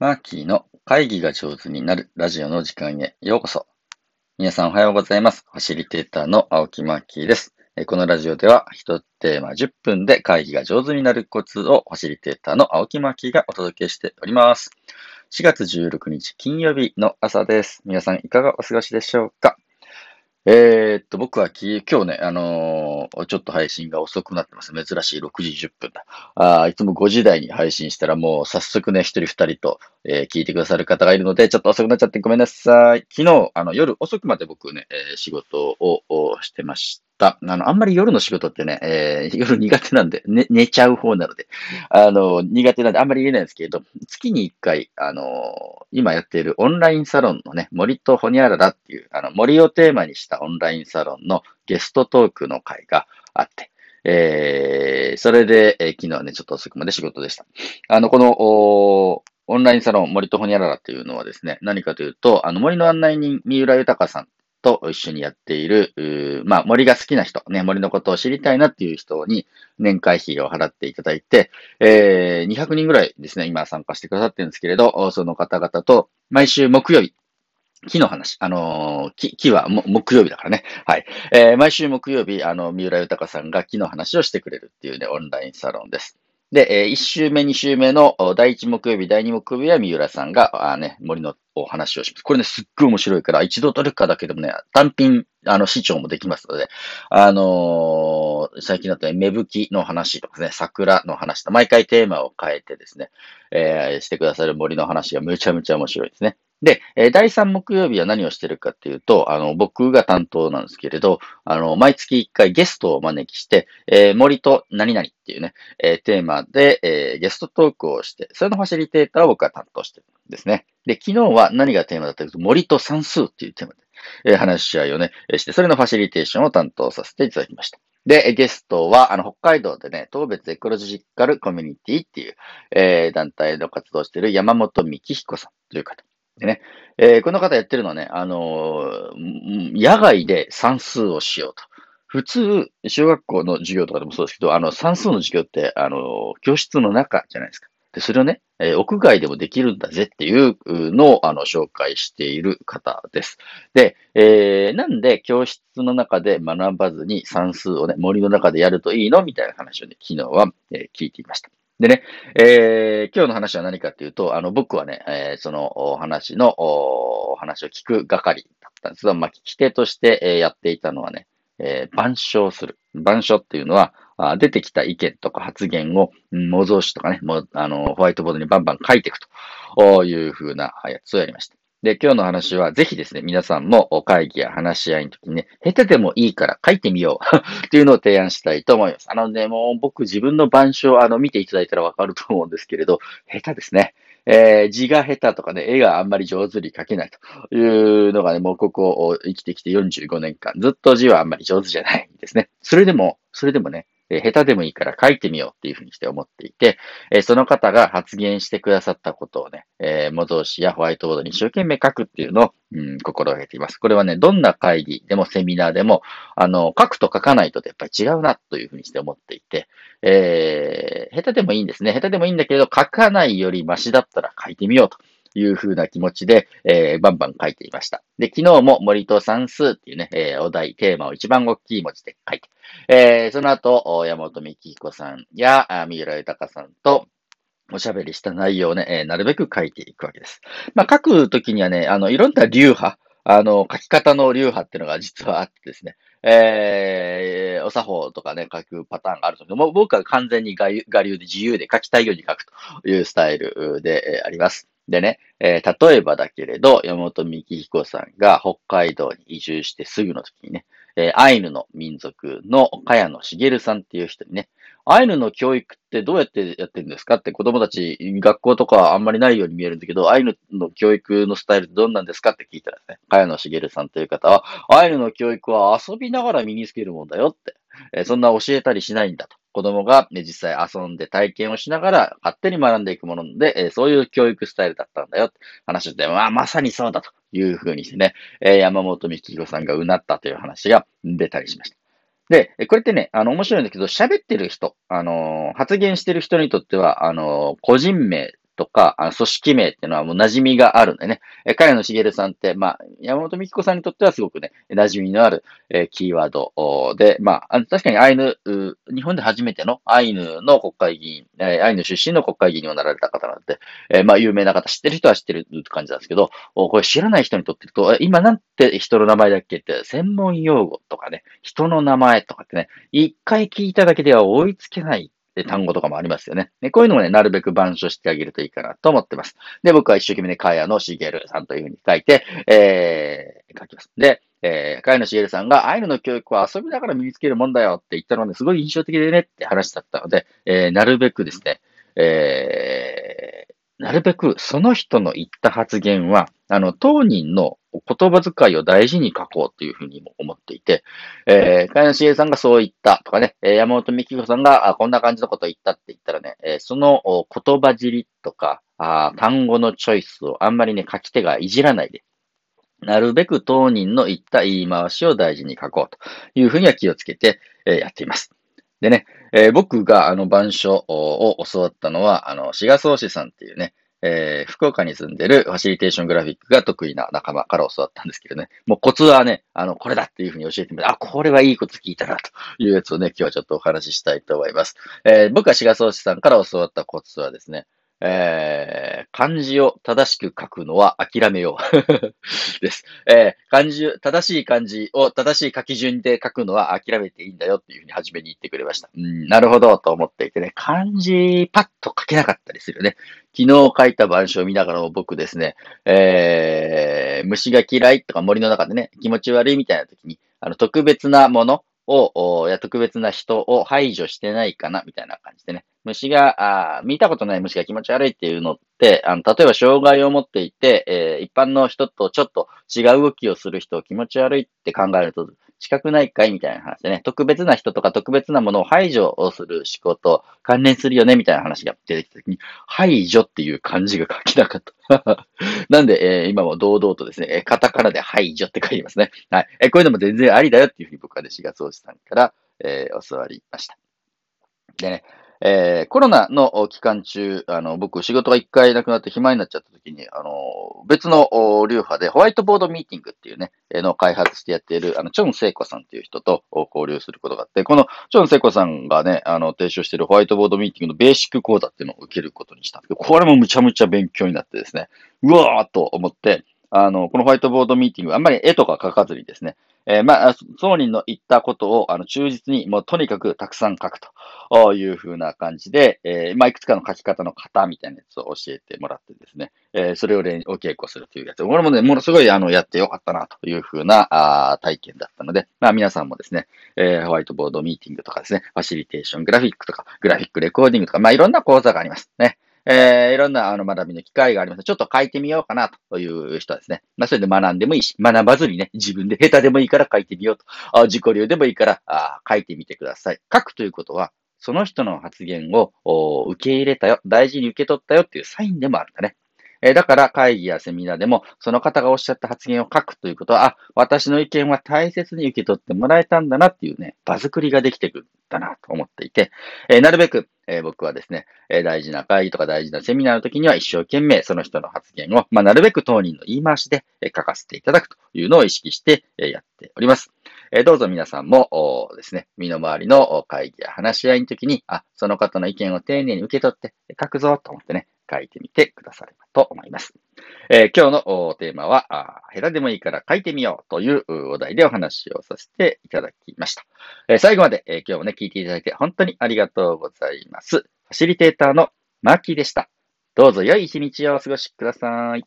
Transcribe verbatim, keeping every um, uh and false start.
マーキーの会議が上手になるラジオの時間へようこそ。皆さんおはようございます。ファシリテーターの青木マーキーです。このラジオでは一テーマじゅっぷんで会議が上手になるコツをファシリテーターの青木マーキーがお届けしております。しがつじゅうろくにち金曜日の朝です。皆さんいかがお過ごしでしょうか。えー、っと、僕はき今日ね、あのー、ちょっと配信が遅くなってます。珍しいろくじじゅっぷんだ。あいつもごじ台に配信したらもう早速ね、一人二人と、えー、聞いてくださる方がいるので、ちょっと遅くなっちゃってごめんなさい。昨日、あの、夜遅くまで僕ね、えー、仕事をしてました。あの、あんまり夜の仕事ってね、えー、夜苦手なんで、ね、寝ちゃう方なので、あの、苦手なんであんまり言えないんですけれど、月に一回、あの、今やっているオンラインサロンのね、森とホニャララっていう、あの、森をテーマにしたオンラインサロンのゲストトークの会があって、えー、それで、えー、昨日はね、ちょっと遅くまで仕事でした。あの、この、オンラインサロン森とホニャララというのはですね、何かというと、あの、森の案内人、三浦豊さんと一緒にやっている、まあ、森が好きな人、ね、森のことを知りたいなっていう人に年会費を払っていただいて、えー、にひゃくにんぐらいですね、今参加してくださってるんですけれど、その方々と毎週木曜日、木の話。あのー、木、木は木曜日だからね。はい。えー、毎週木曜日、あの、三浦豊さんが木の話をしてくれるっていうね、オンラインサロンです。で、えー、いち週目、に週目のだいいち木曜日、だいに木曜日は三浦さんが、あね、森のお話をします。これね、すっごい面白いから、一度取るかだけでもね、単品、あの、視聴もできますので、あのー、最近だとね、芽吹きの話とかね、桜の話と、毎回テーマを変えてですね、えー、してくださる森の話がめちゃめちゃ面白いですね。で、だいさん木曜日は何をしてるかっていうと、あの、僕が担当なんですけれど、あの、毎月いっかいゲストをお招きして、えー、森と何々っていうね、えー、テーマで、えー、ゲストトークをして、それのファシリテーターを僕が担当してるんですね。で、昨日は何がテーマだったかというと、森と算数っていうテーマで、えー、話し合いをね、して、それのファシリテーションを担当させていただきました。で、ゲストは、あの、北海道でね、東別エコロジカルコミュニティっていう、えー、団体の活動をしている山本幹彦さんという方。でね、えー、この方やってるのはね、あのー、野外で算数をしようと。普通、小学校の授業とかでもそうですけど、あの、算数の授業って、あのー、教室の中じゃないですか。で、それをね、えー、屋外でもできるんだぜっていうのを、あの、紹介している方です。で、えー、なんで教室の中で学ばずに算数をね、森の中でやるといいのみたいな話をね、昨日は、えー、聞いていました。でね、えー、今日の話は何かっていうと、あの、僕はね、えー、そのお話の、お話を聞く係だったんですが、まあ、聞き手として、えー、やっていたのはね、えー、板書する。板書っていうのは、あ出てきた意見とか発言を、模造紙とかね、もう、あの、ホワイトボードにバンバン書いていくというふうなやつをやりました。で、今日の話は、ぜひですね、皆さんも会議や話し合いの時にね、下手でもいいから書いてみようっていうのを提案したいと思います。あのね、もう僕自分の板書をあの見ていただいたらわかると思うんですけれど、下手ですね。えー、字が下手とかね、絵があんまり上手に描けないというのがね、もうここを生きてきてよんじゅうごねんかん、ずっと字はあんまり上手じゃないんですね。それでも、それでもね、えー、下手でもいいから書いてみようっていうふうにして思っていて、えー、その方が発言してくださったことをね、えー、模造紙やホワイトボードに一生懸命書くっていうのを、うん、心がけています。これはね、どんな会議でもセミナーでも、あの、書くと書かないとやっぱり違うなというふうにして思っていて、えー、下手でもいいんですね。下手でもいいんだけれど、書かないよりマシだったら書いてみようというふうな気持ちで、えー、バンバン書いていました。で、昨日も森と算数っていうね、えー、お題、テーマを一番大きい文字で書いて、えー、その後、山本幹彦さんや三浦豊さんとおしゃべりした内容をね、えー、なるべく書いていくわけです。まあ、書くときにはね、あの、いろんな流派、あの、書き方の流派っていうのが実はあってですね、えー、お作法とかね、書くパターンがあるんですけども、僕は完全に我流で自由で書きたいように書くというスタイルであります。でね、えー、例えばだけれど、山本幹彦さんが北海道に移住してすぐの時にね、えー、アイヌの民族の茅野茂さんっていう人にね、アイヌの教育ってどうやってやってるんですかって子供たち、学校とかあんまりないように見えるんだけど、アイヌの教育のスタイルってどんなんですかって聞いたらですね、茅野茂さんという方は、アイヌの教育は遊びながら身につけるもんだよって、えー、そんな教えたりしないんだと。子供が、ね、実際遊んで体験をしながら勝手に学んでいくもので、えー、そういう教育スタイルだったんだよって話をして、まあ、まさにそうだというふうにしてね、えー、山本幹彦さんがうなったという話が出たりしました。で、これってね、あの、面白いんだけど、喋ってる人、あのー、発言してる人にとっては、あのー、個人名とか、あの組織名っていうのはもう馴染みがあるんでね。え彼の茂さんって、まあ、山本美紀子さんにとってはすごくね、馴染みのある、えー、キーワードで、まあ、確かにアイヌ、日本で初めてのアイヌの国会議員、えー、アイヌ出身の国会議員にもなられた方なので、えー、まあ、有名な方、知ってる人は知ってるって感じなんですけど、これ知らない人にとってると、今なんて人の名前だっけって、専門用語とかね、人の名前とかってね、一回聞いただけでは追いつけない。で、単語とかもありますよね。ね、こういうのもね、なるべく板書してあげるといいかなと思ってます。で、僕は一生懸命ね、茅野茂さんというふうに書いて、えー、書きます。で、えー、茅野茂さんがアイヌの教育は遊びながら身につけるもんだよって言ったので、すごい印象的でねって話だったので、えー、なるべくですね、えー、なるべくその人の言った発言は、あの、当人の言葉遣いを大事に書こうというふうにも思っていて、えー、茅野茂さんがそう言ったとかね、山本美紀子さんがこんな感じのことを言ったって言ったらね、その言葉尻とか、あ、単語のチョイスをあんまりね、書き手がいじらないで、なるべく当人の言った言い回しを大事に書こうというふうには気をつけてやっています。でね、えー、僕があの板書を教わったのは、あの、志賀宗志さんっていうね、えー、福岡に住んでるファシリテーショングラフィックが得意な仲間から教わったんですけどね。もうコツはね、あの、これだっていうふうに教えてみて、あ、これはいいこと聞いたなというやつをね、今日はちょっとお話ししたいと思います。えー、僕が志賀宗志さんから教わったコツはですね、えー、漢字を正しく書くのは諦めようです、えー、漢字正しい漢字を正しい書き順で書くのは諦めていいんだよっていうふうに初めに言ってくれました。うん、なるほどと思っていてね、漢字パッと書けなかったりするよね。昨日書いた板書を見ながらも僕ですね、えー、虫が嫌いとか森の中でね、気持ち悪いみたいな時に、あの特別なものを、や特別な人を排除してないかなみたいな感じでね。虫が、あ見たことない虫が気持ち悪いっていうのって、あの例えば障害を持っていて、えー、一般の人とちょっと違う動きをする人を気持ち悪いって考えると、近くないかいみたいな話でね、特別な人とか特別なものを排除をする思考と関連するよねみたいな話が出てきたときに、排除っていう漢字が書きなかった。なんで、えー、今も堂々とですね、カタカナで排除って書いてますね。はい、えー。こういうのも全然ありだよっていうふうに僕はね、志賀宗志さんから、えー、教わりました。でね、えー、コロナの期間中、あの、僕、仕事が一回なくなって暇になっちゃった時に、あの、別の流派でホワイトボードミーティングっていうね、の開発してやっている、あの、チョン・セイコさんっていう人と交流することがあって、このチョン・セイコさんがね、あの、提唱しているホワイトボードミーティングのベーシック講座っていうのを受けることにしたんですけど、これもむちゃむちゃ勉強になってですね、うわーっと思って、あの、このホワイトボードミーティング、あんまり絵とか描かずにですね、えー、まあ、当人の言ったことを、あの、忠実に、もうとにかくたくさん書くという風な感じで、えー、まあ、いくつかの書き方の型みたいなやつを教えてもらってですね、えー、それを練、お稽古するというやつ。これもね、ものすごい、あの、やってよかったな、という風な、あ、体験だったので、まあ、皆さんもですね、えー、ホワイトボードミーティングとかですね、ファシリテーショングラフィックとか、グラフィックレコーディングとか、まあ、いろんな講座がありますね。えー、いろんなあの学びの機会があります。ちょっと書いてみようかなという人はですね。まあ、それで学んでもいいし、学ばずにね、自分で下手でもいいから書いてみようと。あ、自己流でもいいからあ書いてみてください。書くということは、その人の発言を受け入れたよ、大事に受け取ったよっていうサインでもあるんだね。えー、だから会議やセミナーでも、その方がおっしゃった発言を書くということは、あ、私の意見は大切に受け取ってもらえたんだなっていうね、場作りができてくるんだなと思っていて、えー、なるべく、えー、僕はですね、えー、大事な会議とか大事なセミナーの時には一生懸命その人の発言を、まあ、なるべく当人の言い回しで、えー、書かせていただくというのを意識して、えー、やっております。えー、どうぞ皆さんもですね、身の回りの会議や話し合いの時に、あ、その方の意見を丁寧に受け取って書くぞと思ってね、書いてみてくださればと思います。えー、今日のテーマは、下手でもいいから書いてみようというお題でお話をさせていただきました。えー、最後まで、えー、今日もね、聞いていただいて本当にありがとうございます。ファシリテーターのマーキーでした。どうぞ良い一日をお過ごしください。